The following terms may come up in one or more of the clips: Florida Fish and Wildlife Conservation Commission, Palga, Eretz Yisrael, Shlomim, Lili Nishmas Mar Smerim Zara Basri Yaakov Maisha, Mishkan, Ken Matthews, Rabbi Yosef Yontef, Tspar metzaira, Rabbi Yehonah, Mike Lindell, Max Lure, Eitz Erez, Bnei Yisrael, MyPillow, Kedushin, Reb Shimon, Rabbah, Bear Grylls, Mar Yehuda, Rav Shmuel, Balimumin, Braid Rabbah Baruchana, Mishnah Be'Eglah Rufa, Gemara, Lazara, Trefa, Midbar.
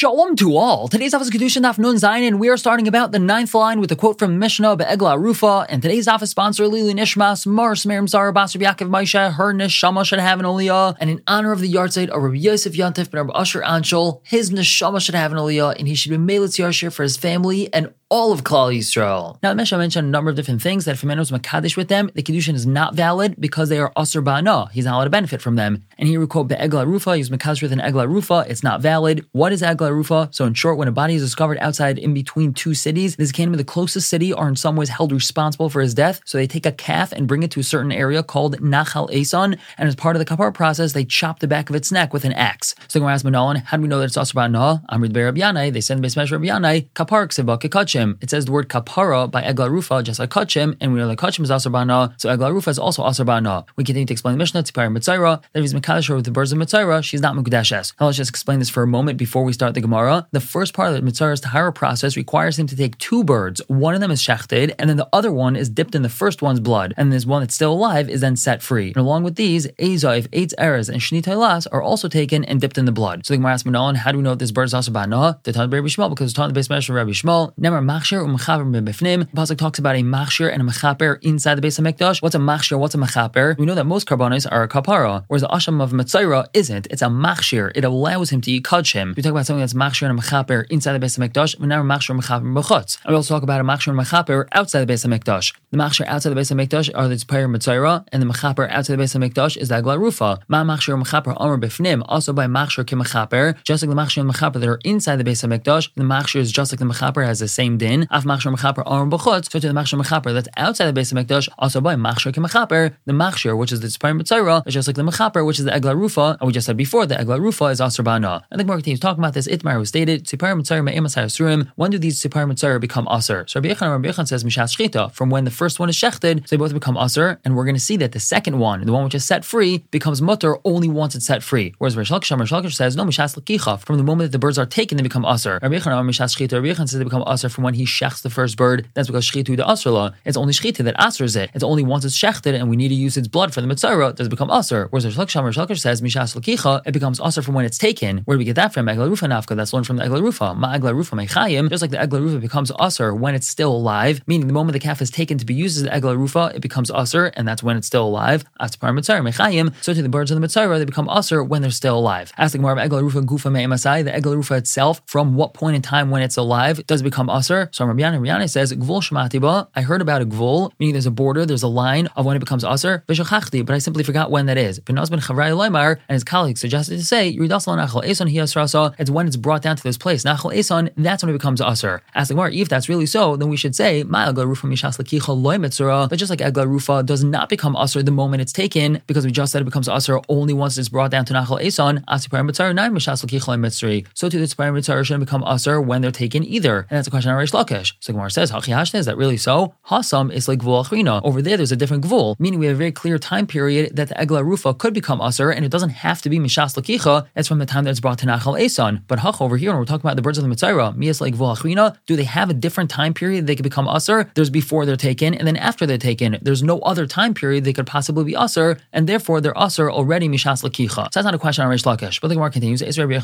Shalom to all. Today's office Kedushin Daf Nun Zayin, and we are starting about the ninth line with a quote from Mishnah Be'Eglah Rufa. And today's office sponsor, Lili Nishmas Mar Smerim Zara Basri Yaakov Maisha. Her neshama should have an aliyah. And in honor of the yard site of Rabbi Yosef Yontef and Rabbi Yisrael Anshel, his neshama should have an aliyah, and he should be meilitz yashir for his family and all of Klal Yisrael. Now, Mishnah mentioned a number of different things that if a man was makadesh with them, the kedushin is not valid because they are aser ba'ana. He's not allowed to benefit from them. And here we quote Be'Eglah Rufa. He's makadesh with an Egla Rufa. It's not valid. What is Egla Rufa? So, in short, when a body is discovered outside in between two cities, this can be the closest city are in some ways held responsible for his death. So they take a calf and bring it to a certain area called Nachal Eison, and as part of the kapar process, they chop the back of its neck with an axe. So we're asking Manolan, how do we know that it's aser ba'ana? Amrid Be'Rabbi Yanai. They send Beis Medrash Rabbi Yanai kapar kseva kikachim. It says the word kapara by Egla Rufa, just like kachim, and we know that kachim is aser ba'ana, so Egla Rufa is also aser ba'ana. We continue to explain the Mishnah, Tspar metzaira, that if he's mekadesh with the birds of metzaira, she's not mekudeshes. Now let's just explain this for a moment before we start the Gemara. The first part of the metzaira's tahara process requires him to take two birds. One of them is shechted, and then the other one is dipped in the first one's blood, and this one that's still alive is then set free. And along with these, ezayv, eitz eres, and shinitailas are also taken and dipped in the blood. So the Gemara asks Manolan, how do we know this bird is aser ba'ana? The Tanah Rabbi Shmuel, because the Tanah the Beis Medrash of Rabbi Shmuel, machshir u'mechaper b'bifnim. The pasuk talks about a machshir and a mechaper inside the base of Mekdosh. What's a machshir? What's a mechaper? We know that most karbanos are a kapara, whereas the asham of Metzira isn't. It's a machshir. It allows him to eat kodshim. We talk about something that's machshir and a mechaper inside the base of Mekdosh. We never machshir mechaper b'chutz. And we also talk about a machshir and a mechaper outside the base of Mekdosh. The machshir outside the base of Mekdosh are the Tspar metzaira, and the mechaper outside the base of Mekdosh is the Egla Rufa. Ma machshir mechaper amar b'fnim. Also by machshir kimechaper, just like the machshir and mechaper that are inside the base of Mekdosh, the machshir is just like the mechaper, has the same din. Af machshir mechaper aron b'chutz. So to the machshir mechaper that's outside the base of Mekdosh, also by machshir kemechaper, the machshir, which is the Tspar metzaira, is just like the mechaper, which is the Egla Rufa. And we just said before, the Egla Rufa is aser ba'ana. And the Gemara continues talking about this. Itmar was stated, Tspar metzaira me'emas ha'asurim. When do these Tspar metzaira become aser? So Rabbi Yehonah says mishas shchita, from when the first one is shechted, so they both become aser. And we're going to see that the second one, the one which is set free, becomes mutter only once it's set free. Whereas Reish Lakish says no, mishas lakicha, from the moment that the birds are taken, they become aser. Rabbi Yehonah mishas shchita. Rabbi Yehonah says they become aser from when he shechts the first bird. That's because shchitu the aser la. It's only shchita that asers it. It's only once it's shechted and we need to use its blood for the metzara does it become aser. Whereas Reish Lakish says mishas lakicha, it becomes aser from when it's taken. Where do we get that from? Egla Rufa nafka. That's learned from the Egla Rufa. Ma Egla Rufa mechayim. Just like the Egla Rufa becomes aser when it's still alive, meaning the moment the calf is taken to be used as the Egla Rufa, it becomes aser, and that's when it's still alive. Tspar metzaira mechayim. So to the birds of the metzara, they become aser when they're still alive. Ask the Gemara Egla Rufa gufa me'emasai. The Egla Rufa itself, from what point in time when it's alive, does it become aser? So Rabbi Yehonah says, gvul shmatiba. I heard about a gvul, meaning there's a border, there's a line of when it becomes aser. V'shachachti, but I simply forgot when that is. Benaz ben Chavrai Loimar, and his colleague suggested to say, Yuridasal Nachal Eison Hiyasrasa. It's when it's brought down to this place, Nachal Eison. That's when it becomes aser. Ask the Gemara, if that's really so, then we should say, Ma Egla Rufa mishas lakicha loy metzura. But just like Egla Rufa does not become aser the moment it's taken, because we just said it becomes aser only once it's brought down to Nachal Eison. Tspar metzaira nine mishas lakicha loy metzri. So to the Tspar metzaira shouldn't become aser when they're taken either. And that's a question on Reish Lakish. So Gemara says, Hachi Hashne, is that really so? Hasam is like gvul achrina. Over there, there's a different gvul, meaning we have a very clear time period that the Egla Rufa could become aser, and it doesn't have to be mishas lakicha. That's from the time that it's brought to Nachal Eison. But hach over here, when we're talking about the birds of the metzaira, mi is like gvul achrina. Do they have a different time period they could become aser? There's before they're taken, and then after they're taken. There's no other time period they could possibly be aser, and therefore they're aser already mishas lakicha. So that's not a question on Reish Lakish. But the Gemara continues. The pasuk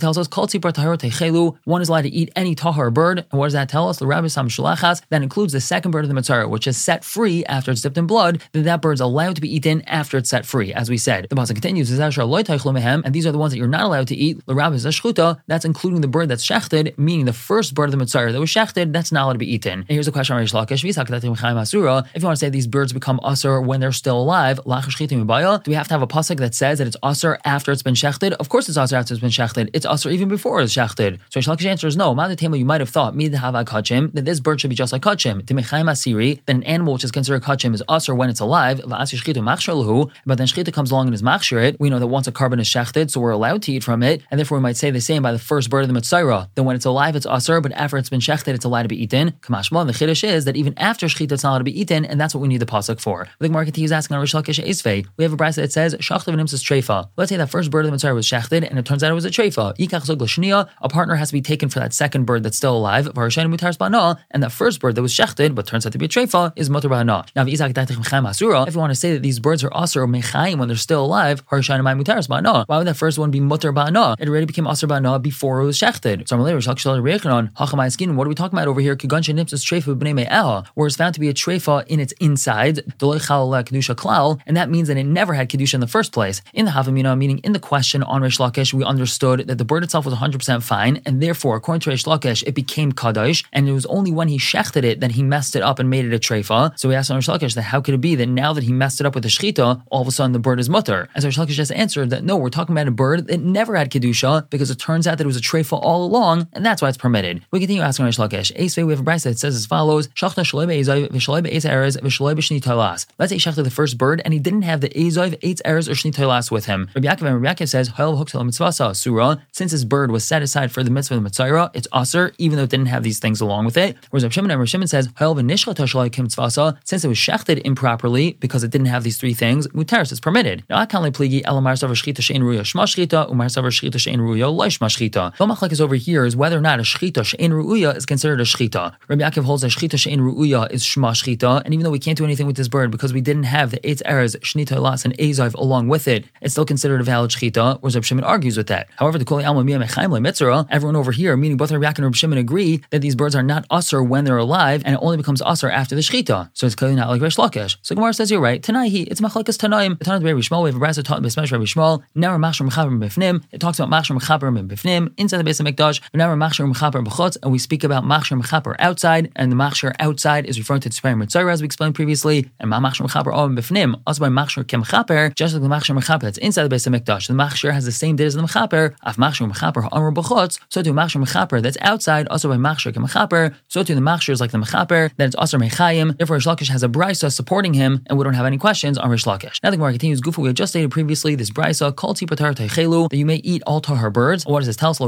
tells us kol tzipar tahor techelu. One is allowed to eat any tahor bird. And what does that tell us? The Rabbi Sam Shulachas, that includes the second bird of the Metzara, which is set free after it's dipped in blood, then that bird's allowed to be eaten after it's set free, as we said. The pasuk continues, and these are the ones that you're not allowed to eat. That's including the bird that's shechted, meaning the first bird of the Metzara that was shechted, that's not allowed to be eaten. And here's a question on Reish Lakish. If you want to say these birds become aser when they're still alive, do we have to have a pasuk that says that it's aser after it's been shechted? Of course it's aser after it's been shechted. It's aser even before it's shechted. So Reish Lakish's answer is no. You might have thought that this bird should be just like kachim. Then an animal which is considered kachim is aser when it's alive. But then shechita comes along and is machshir it. We know that once a carbon is shechted, so we're allowed to eat from it, and therefore we might say the same by the first bird of the metzaira. Then when it's alive, it's aser, but after it's been shechted, it's allowed to be eaten. Kamashma. The chiddush is that even after shechita, it's not allowed to be eaten, and that's what we need the pasuk for. The Gemara is asking on Reish Lakish Eisvei. We have a brayta that says shachtav v'nimtzas trefa. Let's say that first bird of the metzaira was shechted, and it turns out it was a trefa. A partner has to be taken for that second bird that's still alive, and that first bird that was shechted but turns out to be a trefa is mutar b'hana. Now, if you want to say that these birds are asur mechaim when they're still alive, why would that first one be mutar b'hana? It already became asur b'hana before it was shechted. So later, what are we talking about over here? Where it's found to be a trefa in its inside, and that means that it never had kedusha in the first place. In the havamina, meaning in the question on Reish Lakish, we understood that the bird itself was 100% fine, and therefore, according to Reish Lakish, it became kadosh, and it was only when he shechted it that he messed it up and made it a trefa. So we asked on Reish Lakish that how could it be that now that he messed it up with the shechita, all of a sudden the bird is mutter? And so Reish Lakish just answered that no, we're talking about a bird that never had kedusha because it turns out that it was a trefa all along, and that's why it's permitted. We continue asking on Reish Lakish. Eisvei, we have a brisa that says as follows: Let's say he shechted the first bird and he didn't have the Ezov, Eitz Erez, or Shnitailas with him. Rabbi Yaakov says, since this bird was set aside for the mitzvah of the Mitzahara, it's Aser, even though it didn't have these things along with it. Whereas Rav Shimon says, since it was shechted improperly because it didn't have these three things, Mutaris is permitted. Now, the machlek is over here is whether or not a Shechita She'en Ru'uya is considered a Shechita. Rabbi Yaakov holds that Shechita She'en Ru'uya is Shema Shechita, and even though we can't do anything with this bird because we didn't have the Eitz Erez, Shnitailas, and Ezov along with it, it's still considered a valid Shechita, whereas Reb Shimon argues with that. However, the Koli Alma Miyam Echaim LeMitzra, everyone over here, meaning both Rabbi Yaakov and Reb Shimon, agree that these birds are not Asr when they're alive, and it only becomes Asr after the Shechita. So it's clearly not like Reish Lakish. So Gemara says, you're right, Tanaihi, it's Machlekes Tanaim. The Tanah of Rabbi Shmuel, we have a brayso taught by Smesh Rabbi Shmuel, Never Machshur Mechaber B'Fnim. It talks about Machshur Mechaber B'Fnim inside the base of Mekdosh, Never Machshur Mechaber B'Chutz, and we speak about Machshur Mechaber outside, and the Machshur outside is referring to Tspar metzaira, as we explained previously, and Ma Machshur Mechaber Oven B'Fnim, also by Machshur Kemchaper, just like the Machshur Mechaber that's inside the base of Mekdosh. The Machshur has the same date as the Mechaber, Af Machshur Mechaber Ha'amr B'Chutz, so to Machshur Mechaber that's outside, also by Machshur Kemchaper, so to the Machshur is like the Mechaber, that it's Asr Mechayim. Therefore Reish Lakish has a brayso supporting him, and we don't have any questions on Reish Lakish. Now the Gemara continues, Gufa, we had just stated previously this brayso called Tipatar Teichelu, that you may eat all tahar birds. What does this tell us?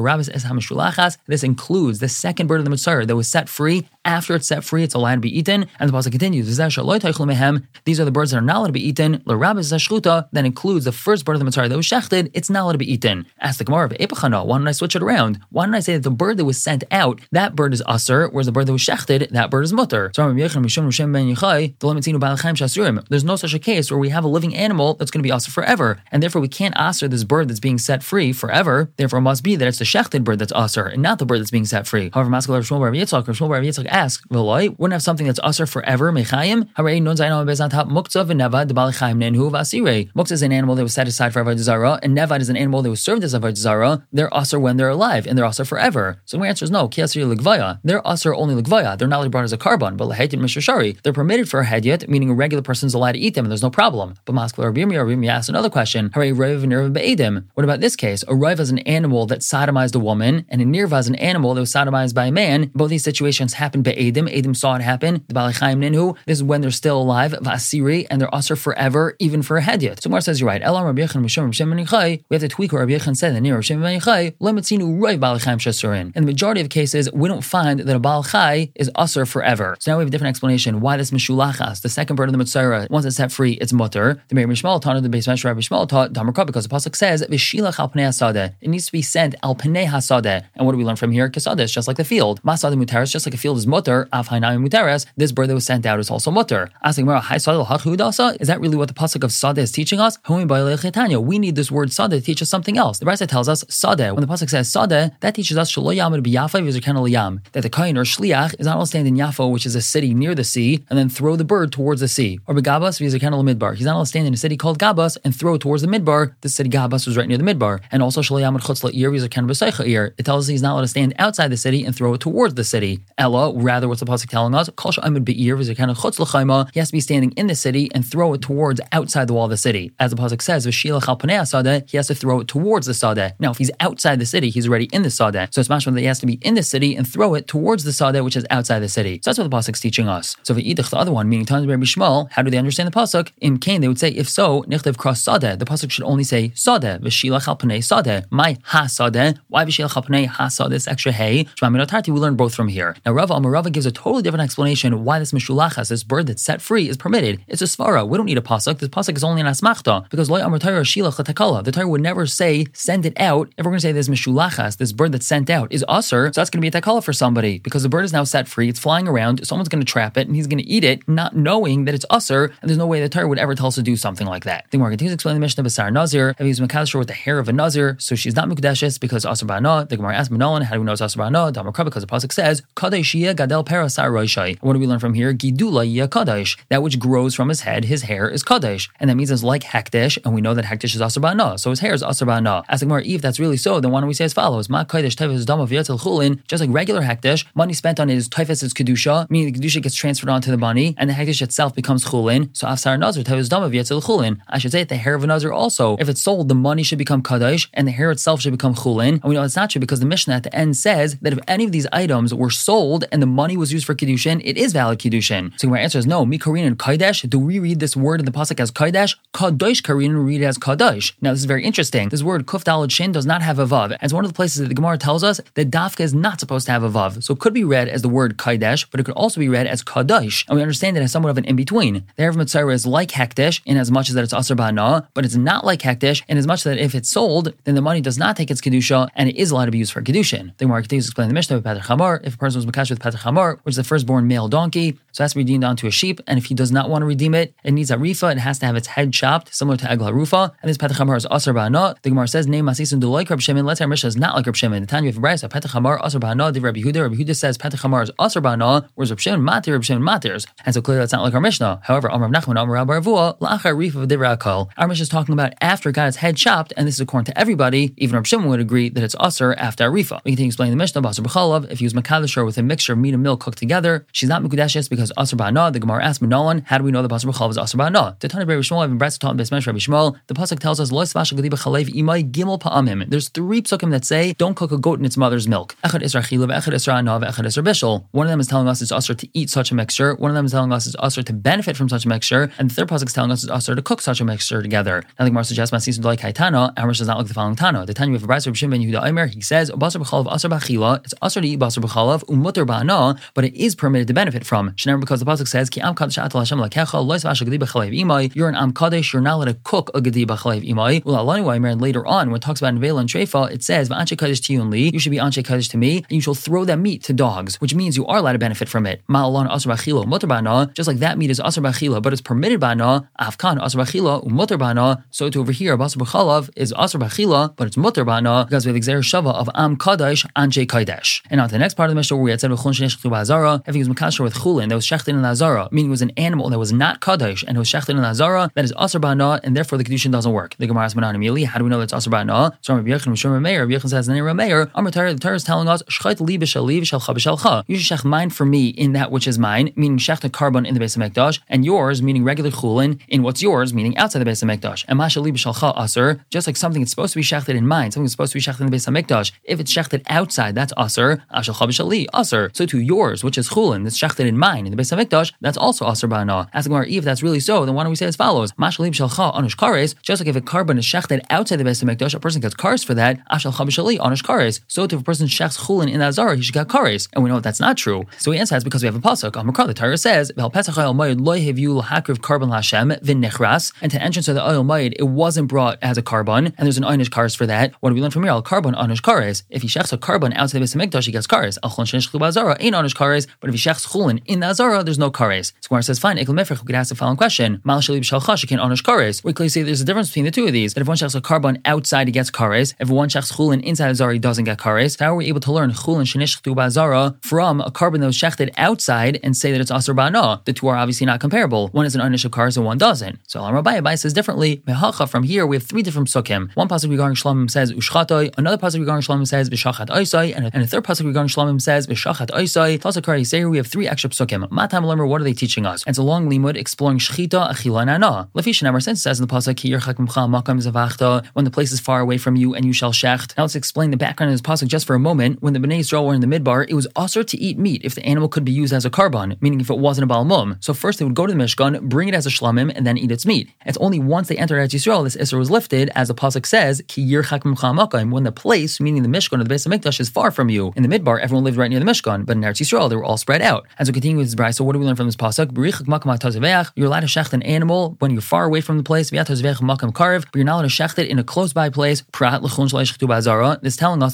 This includes the second bird of the Mitzahara that was set free. After it's set free, it's allowed to be eaten. And the pasuk continues, these are the birds that are not allowed to be eaten. That includes the first bird of the Mitzahara that was shechted. It's not allowed to be eaten. Ask the Gemara, why don't I switch it around? Why don't I say that the bird that was sent out, that bird is asur, whereas the bird that was shechted, that bird is mutter? There's no such a case where we have a living animal that's going to be asur forever, and therefore we can't asur this bird that's being set free forever. Therefore it must be that it's the shechted bird that's asur, and not the bird that's being set free. However, Rav Shmuel ask, wouldn't have something that's asur forever, mechayim? Muktzah is an animal that was set aside for Avodah Zarah, and Nevad is an animal that was served as Avodah Zarah. They're asur when they're alive, and they're asur forever. So my answer is no, they're asur only ligvaya. They're not only brought as a carbon, but lehedyat mishashari. They're permitted for a hedyat, meaning a regular person's allowed to eat them, and there's no problem. But Maskal Rabbi Yirmiyah asks another question, what about this case? A roiv is an animal that sodomized a woman, and a nirva is an animal that was sodomized by a man. Both these situations happen. Edim saw it happen. The Balei Chaim Ninhu. This is when they're still alive, Vasiri, and they're asur forever, even for a hedyot. So Mar says, you're right. We have to tweak what Rabbi Yechon said. In the majority of cases, we don't find that a Balei Chai is asur forever. So now we have a different explanation why this Meshulachas, the second bird of the Mitzahara, once it's set free, it's mutter. The Meir Mishmal taught, the Beis Medrash Rabbi Shmuel taught, Damarka, because the pasuk says V'shilach al pnei hasadeh. It needs to be sent al pnei hasadeh. And what do we learn from here? Kasadeh is just like the field. Masadeh mutaris, just like a field is mutter, af hainami mutares, this bird that was sent out is also mutter. Asking Gemara, Hai Sadeh Hachudasa, is that really what the pasuk of Sadeh is teaching us? We need this word Sadeh to teach us something else. The Brisa tells us Sadeh. When the pasuk says Sadeh, that teaches us Shelo Yamid B'Yafa V'Zirken L'Yam, that the kohen or shliach is not only stand in Yafa, which is a city near the sea, and then throw the bird towards the sea, or B'Gabas V'Zirken L'Midbar. He's not only stand in a city called Gabas and throw towards the Midbar. The city Gabas was right near the Midbar, and also Shelo Yamid Chutz L'Ir V'Zirken B'Seicha Ir. It tells us he's not allowed to stand outside the city and throw it towards the city. Ella, rather, what's the pasuk telling us? He has to be standing in the city and throw it towards outside the wall of the city. As the pasuk says, he has to throw it towards the sadeh. Now, if he's outside the city, he's already in the sadeh. So it's mashma that he has to be in the city and throw it towards the sadeh, which is outside the city. So that's what the pasuk's teaching us. So v'idich, the other one, meaning Tanna Rabbi Shmuel, how do they understand the pasuk? In Cain, they would say, if so, nichtav cross sadeh. The pasuk should only say sadeh. V'shilach al pnei sadeh. My ha sadeh. Why v'shilach al pnei ha sadeh? This extra hey. We learn both from here. Now, Rav Rava. Rava gives a totally different explanation why this mishulachas, this bird that's set free, is permitted. It's a svara. We don't need a pasuk. This pasuk is only an asmachta because loy amar Torah shilach l'takala. The Torah would never say send it out. If we're going to say this mishulachas, this bird that's sent out, is usher, so that's going to be a takala for somebody because the bird is now set free. It's flying around. Someone's going to trap it and he's going to eat it, not knowing that it's usher. And there's no way the Torah would ever tell us to do something like that. The Gemara continues explaining the Mishnah Basar Nazir. If he's mekasher with the hair of a nazir, so she's not mukdeshes because usher ba'ana. The Gemara asks Manolan, how do we know it's usher ba'ana? Because the pasuk says kadeshia gadel perasar roishai. What do we learn from here? Gidula ya kadesh. That which grows from his head, his hair is kadesh, and that means it's like hekdesh, and we know that hekdesh is usher ba'ana, so his hair is usher ba'ana. Ask the Gemara, if that's really so, then why don't we say as follows? Ma kadesh teves dam of yatel chulin. Just like regular hekdesh, money spent on it is teves is kedusha, meaning the kedusha gets transferred onto the money, and the hekdesh itself becomes chulin. So afsar nazir teves dam of yatel chulin. I should say the hair of a nazir also, if it's sold, the money should become kadesh, and the hair itself should become chulin. And we know it's not true because the Mishnah at the end says that if any of these items were sold and the money was used for Kedushin, it is valid Kedushin. So my answer is no, Mikarin and Kaidesh, do we read this word in the Pasuk as Kaidesh? Kadosh Karin read as Kadosh. Now this is very interesting. This word Kuf Daled Shin does not have a Vav, and it's one of the places that the Gemara tells us that Dafka is not supposed to have a Vav. So it could be read as the word Kaidesh, but it could also be read as Kadosh. And we understand that as somewhat of an in-between. The hair of Mitzahara is like Hekdesh in as much as that it's Asr Ba'ana, but it's not like Hekdesh in as much that if it's sold, then the money does not take its Kedusha, and it is allowed to be used for Kedushin. The Gemara continues to explain the Mishnah with Petr Hamar. If a person was mekash with Petr Hamar, which is the firstborn male donkey, so it has to be redeemed onto a sheep, and if he does not want to redeem it, it needs a rifa, it has to have its head chopped, similar to Egla Rufa, and this Petr Hamar is Asar Ba'ana. The Gemara says, Name Masisun do like Reb Shimon, let's say our Mishnah is not like Reb Shimon. The Tanya of Ibrahim says, Petr Hamar, Asar Ba'ana, the Rabbi Yehonah, Rabbi Yehonah says, Petr Hamar is Asar Ba'ana, whereas Reb Shimon Matirs. And so clearly that's not like our Mishnah. However, Amr Nachman, Amr Rabba Ravua, La'achar Rifa V'divra Akal. Our Mishnah is talking about after it got its head chopped, and this is according to everybody, even Reb Shimon would agree that it's Asar after Rifa. We continue explaining the Mishnah, Basar B'chalav, if he was mekadosh with a mixture of meat and milk cooked together, she's not mekudeshes because Asar Ba'ana. The Gemara asks Manolan, how do we know the Basar B'chalav is Asar Ba'ana? The Tana of Rav Shmuel, the Pasuk tells us, there's three psukim that say, don't cook a goat in its mother's milk. One of them is telling us it's Asar to eat such a mixture, one of them is telling us it's Asar to benefit from such a mixture, and the third Pasuk is telling us it's Asar to cook such a mixture together. Now the Gemara suggests, our Mishnah does not like the following Tana. The Tana of Rav Shimon ben Yehuda Omer, he says, it's Asar to eat Basar B'chalav, Umutar Ba'ana, but it is permitted to benefit from. Shneimar, because the pasuk says, Ki am kadosh ata Hashem lakecha, lois v'asha gedi b'chalev imai. You're an am kadosh, you're not allowed to cook a gedi b'chalev imai. Ulalani waimer, and later on, when it talks about nevela and trefa, it says, v'anche kadosh tiyun li, you should be anche kadosh to me, and you shall throw that meat to dogs, which means you are allowed to benefit from it. Ma'alan Asar B'chila, Umutar Ba'ana, just like that meat is Asar B'chila, but it's permitted Ba'ana. Afkan Asar B'chila, Umutar Ba'ana. So to over here, Basar B'chalav is Asar B'chila, but it's Mutar Ba'ana, because we have the Xer Shava of am kadosh, anche kadosh. And on to the next part of the Mishnah where we had said, Azara, if he was mekasher with chulin, that was shechtin and Lazara, meaning it was an animal that was not kadosh, and it was shechtin and Lazara, that is asar ba'ana, and therefore the kedushin doesn't work. The Gemara asks immediately, how do we know that's asar ba'ana? So Rabbi Yehonah says, the Torah is telling us, shchait li b'shali v'shalcha b'shalcha. You should shech mine for me in that which is mine, meaning shechtin carbon in the base of Mekdosh, and yours, meaning regular chulin, in what's yours, meaning outside the base of Mekdosh. And mashali b'shalcha asar, just like something that's supposed to be shechted in mine, something that's supposed to be shechted in the base of Mekdosh, if it's shechted outside, that's asar. Ashalcha b'shali asar. So to yours, which is chulin, that's shechted in mine, in the Beis HaMikdash, that's also asar ba'ana. Ask the Gemara, if that's really so, then why don't we say as follows? Mashalib shalcha anush kares, just like if a carbon is shechted outside the Beis HaMikdash, a person gets kares for that, ashalcha b'shali anush kares. So if a person shechts chulin in Azara, he should get kares, and we know that's not true. So we answer that's because we have a pasuk. The Torah says, "V'al pesach ha'oil ma'id lo heviu l'hakriv carbon la'Hashem v'nechras," and to entrance of the oil ma'id, it wasn't brought as a carbon, and there's an anush kares for that. What do we learn from here? Al carbon anush kares. If he shechts a carbon outside the Beis HaMikdash, he gets kares. Al chulin shechlu b'Azara ain't anush kares, but if he shechts chulin in the Azara, there's no kares. Squire says, fine, Egla Mefrech, we could ask the following question. Mal Shalib Shalcha, she can't onesh kares. We clearly see there's a difference between the two of these. That if one shechs a carbon outside, he gets kares. If one shechs chulin inside Azara, he doesn't get kares. How are we able to learn chulin shenishchtu ba'azara from a carbon that was shechted outside and say that it's asar ba'ana? The two are obviously not comparable. One is an onesh of kares and one doesn't. So Alam Rabbi Abai says differently. Mehacha, from here, we have three different psukim. One pasuk regarding Shlomim says ushchatoi, another pasuk regarding Shlomim says v'shachat oisai, and a third pasuk regarding Shlomim says v'shachat oisai. Plus a kares here, we have three extra psukim. What are they teaching us? And it's a long limud exploring shchita, achila, and ana. Lefi Shneimar, since it says in the pasuk, Ki yirchak mimcha makam zavachta, when the place is far away from you and you shall shecht. Now let's explain the background of this pasuk just for a moment. When the Bnei Yisrael were in the Midbar, it was usher to eat meat if the animal could be used as a carbon, meaning if it wasn't a balamum. So first they would go to the Mishkan, bring it as a shlomim, and then eat its meat. It's only once they entered Eretz Yisrael this isser was lifted, as the pasuk says, Ki yirchak mimcha makam, when the place, meaning the Mishkan or the Beis Hamikdash, is far from you. In the Midbar, everyone lived right near the Mishkan, but but in Eretz Yisrael, they were all spread out. And so continuing with this braisa, so what do we learn from this pasuk? You're allowed to shecht an animal when you're far away from the place, but you're not allowed to shecht it in a close-by place. This telling us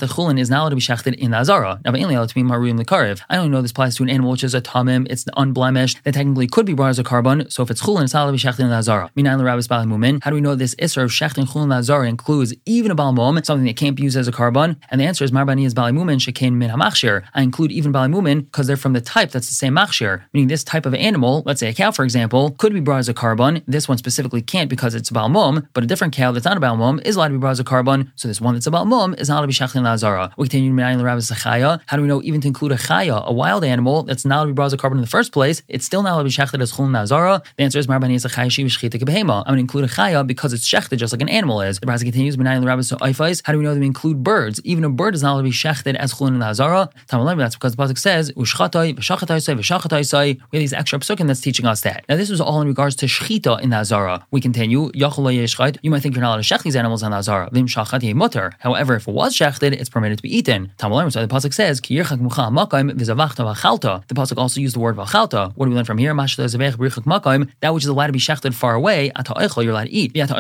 that chulin is not allowed to be shechted in the Azara. Now, mainly allowed to be maruim lekarev. I don't know this applies to an animal which is a tamim, it's unblemished, that technically could be brought as a carbon, so if it's chulin, it's not allowed to be shechted in the Azara. Minayin l'rabbis Balimumin. How do we know this isra of shechting chulin in the Azara includes even a Balimumin, something that can't be used as a carbon? And the answer is marbani is Balimumin shekein min hamachshir. I include even Balimumin because they're from the type that's the same machshir. Meaning this type of animal, let's say a cow for example, could be brought as a carbon. This one specifically can't because it's a Balimum, but a different cow that's not a Balimum is allowed to be brought as a carbon, so this one that's a Balimum is not allowed to be shechted in the Azara. We continue minayin l'rabbis Chaya. How do we know even to include a Chaya, a wild animal that's not allowed to be brought as a carbon in the first place, it's still not allowed to be shechted as chulin in the Azara? The answer is marbani is a Chaya she v'shchita kebehema. I'm going to include a Chaya because it's shechted just like an animal is. The braisa continues minayin l'rabbis Eifis. How do we know that we include birds? Even a bird is not allowed to be shechted as chulin in the Azara. That's because the pasuk says ushchatai v'shachataisai v'shachataisai. We have these extra pasukim that's teaching us that. Now this was all in regards to shechita in the Azara. We continue. You might think you're not allowed to shecht these animals in the Azara. However, if it was shechted, it's permitted to be eaten. So the pasuk says the pasuk also used the word v'achalta. What do we learn from here? That which is allowed to be shechted far away, you're allowed to eat. But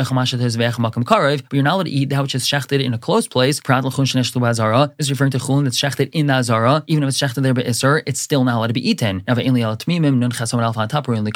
you're not allowed to eat that which is shechted in a close place. This is referring to chulin that's shechted in the Azara. Even if it's shechted there by Isser, it's still not allowed to be eaten. Now, only allowed to talk about an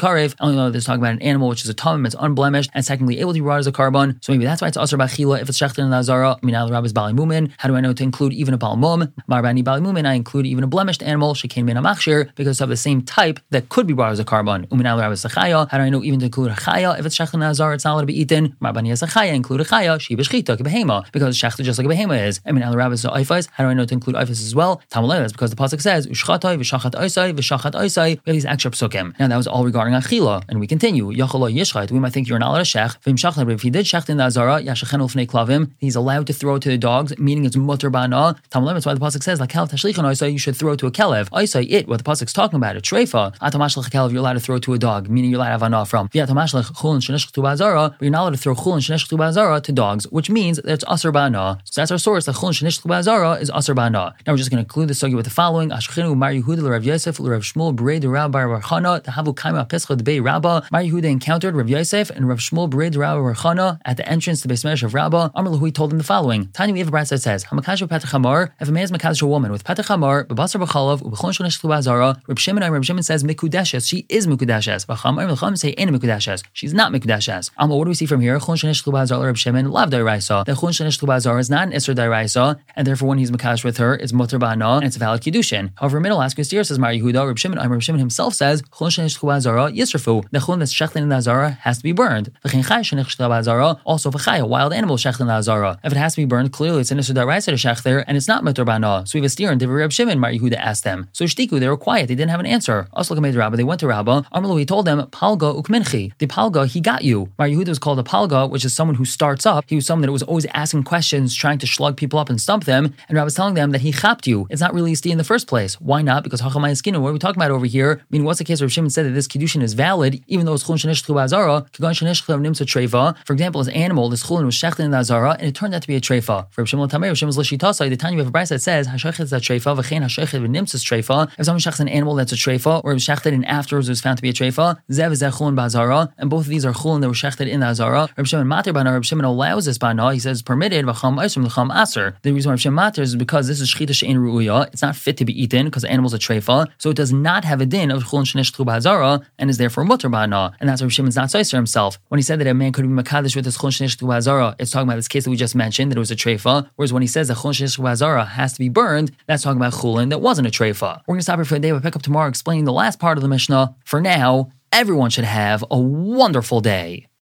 animal which is a tamim, it's unblemished, and secondly able to be brought as a carbon. So maybe that's why it's asur b'achila if it's shechted in the Azara. Minayin l'rabbis Balimumin. How do I know to include even a Balimum? Marbani Balimumin. I include even a blemished animal shekein min hamachshir because of the same type that could be brought as a carbon. Uminayin l'rabbis Chaya. How do I know even to include a Chaya if it's shechted in the Azara? It's not allowed to be eaten. Marbani is a Chaya. Include a Chaya she b'shchita k'behema because it's shechted just like a behema is. And minayin l'rabbis Eifis. How do I know to include Eifis as well? Tamalei. That's because the pasuk says ushchatai v'shachat oisai v'shachat oisai. We have these extra psukim. Now that was all regarding achila, and we continue. Yachol yishchait. We might think you're not allowed to shech. V'im shachna. But if he did shech in the Azara, yashachenu l'fnei klavim. He's allowed to throw to the dogs, meaning it's mutter ba'na. Tamalei. That's why the pasuk says lakelav tashlichon oisai. You should throw to a kelev. Oisai it. What the pasuk's talking about. A trefa. Atamashlich kelev. You're allowed to throw to a dog, meaning you're allowed to have anah from. V'atamashlich chulin sheneshchtu ba'azara. But you're not allowed to throw chulin sheneshchtu ba'azara to dogs, which means that's aser ba'na. So that's our source. That chulin sheneshchtu ba'azara is aser ba'na. Now we're just going to include this with the following: Ashchenu Mar Yehuda Rav Yosef Rav Shmuel Braid Rabbah Baruchana Tahavu Kaima Pesach Debei Rabbah. Mar Yehuda encountered Rav Yosef and Rav Shmuel Braid Rabbah Baruchana at the entrance to the Beis Medrash of Rabbah. Amar Lehu told him the following: Tanya, we have a brass that says Hamakashu Petr Hamar. If a man is makash a woman with Petr Hamar, Basar B'chalav Ubechon Shnesh Azara. Reb Shimon says Mikudeshes. She is Mikudeshes. V'Chamar V'Cham say Ein Mikudeshes. She's not Mikudeshes. What do we see from here? Chon Shnesh Azara Reb Shimon Lav Diraisa. The Chon Shnesh Azara is not an Isra Diraisa, and therefore when he's makash with her, it's Mutar Bana. It's a valid Kedushin. However, middle last year says Mar Yehuda, Reb Shimon himself says, Chulin sheneshchu ba'azara yisrafu. The chulin that's shechted in the Azara has to be burned. V'chein chaya sheneshchu ba'azara, also v'chaya, a wild animal shechted in the Azara. If it has to be burned, clearly it's an isur d'oraisa to shech there, and it's not mutar ba'ana. So we have a steer and Divrei Reb Shimon. Mar Yehuda asked them. So shtiku, they were quiet, they didn't have an answer. Also came to Rabbah, they went to Rabbah. Amar Lehu told them, Palga ukmenchi. The Palga, he got you. Mar Yehuda was called a Palga, which is someone who starts up. He was someone that was always asking questions, trying to shlug people up and stump them. And Rabbah's telling them that he chapped you. It's not really in the first place. Why not? Because hachamay eskinu. What are we talking about over here? I mean, what's the case where Reb Shimon said that this kedushin is valid, even though it's chulin sheneshchu ba'azara? Kagan sheneshchu nimtza treva. For example, this animal, this chulin was shechted in the Azara, and it turned out to be a trefa. For Reb Shimon Tamei, Reb Shimon's l'shitasai, the Tanya of a brayse that says hashechet a trefa, v'chein hashechet v'nimtzas trefa. If someone shechts an animal that's a trefa, or it was shechted and afterwards it was found to be a trefa, zev is chulin ba'azara, and both of these are chulin that were shechted in the Azara. Reb Shimon mater bana. Reb Shimon allows this bana. He says it's permitted. V'cham oisrim l'cham aser. The reason why Reb Shimon mater is because this is shechita she'ein ru'uya. It's not fit to be eaten because the animal's a trefa, so it does not have a din of chulin sheneshchu ba'azara and is therefore mutar ba'ana. And that's why Reb Shimon's not soiser himself. When he said that a man could be makadosh with his chulin sheneshchu ba'azara, it's talking about this case that we just mentioned that it was a trefa. Whereas when he says that chulin sheneshchu ba'azara has to be burned, that's talking about chulin that wasn't a trefa. We're going to stop here for today. We'll pick up tomorrow explaining the last part of the Mishnah. For now, everyone should have a wonderful day.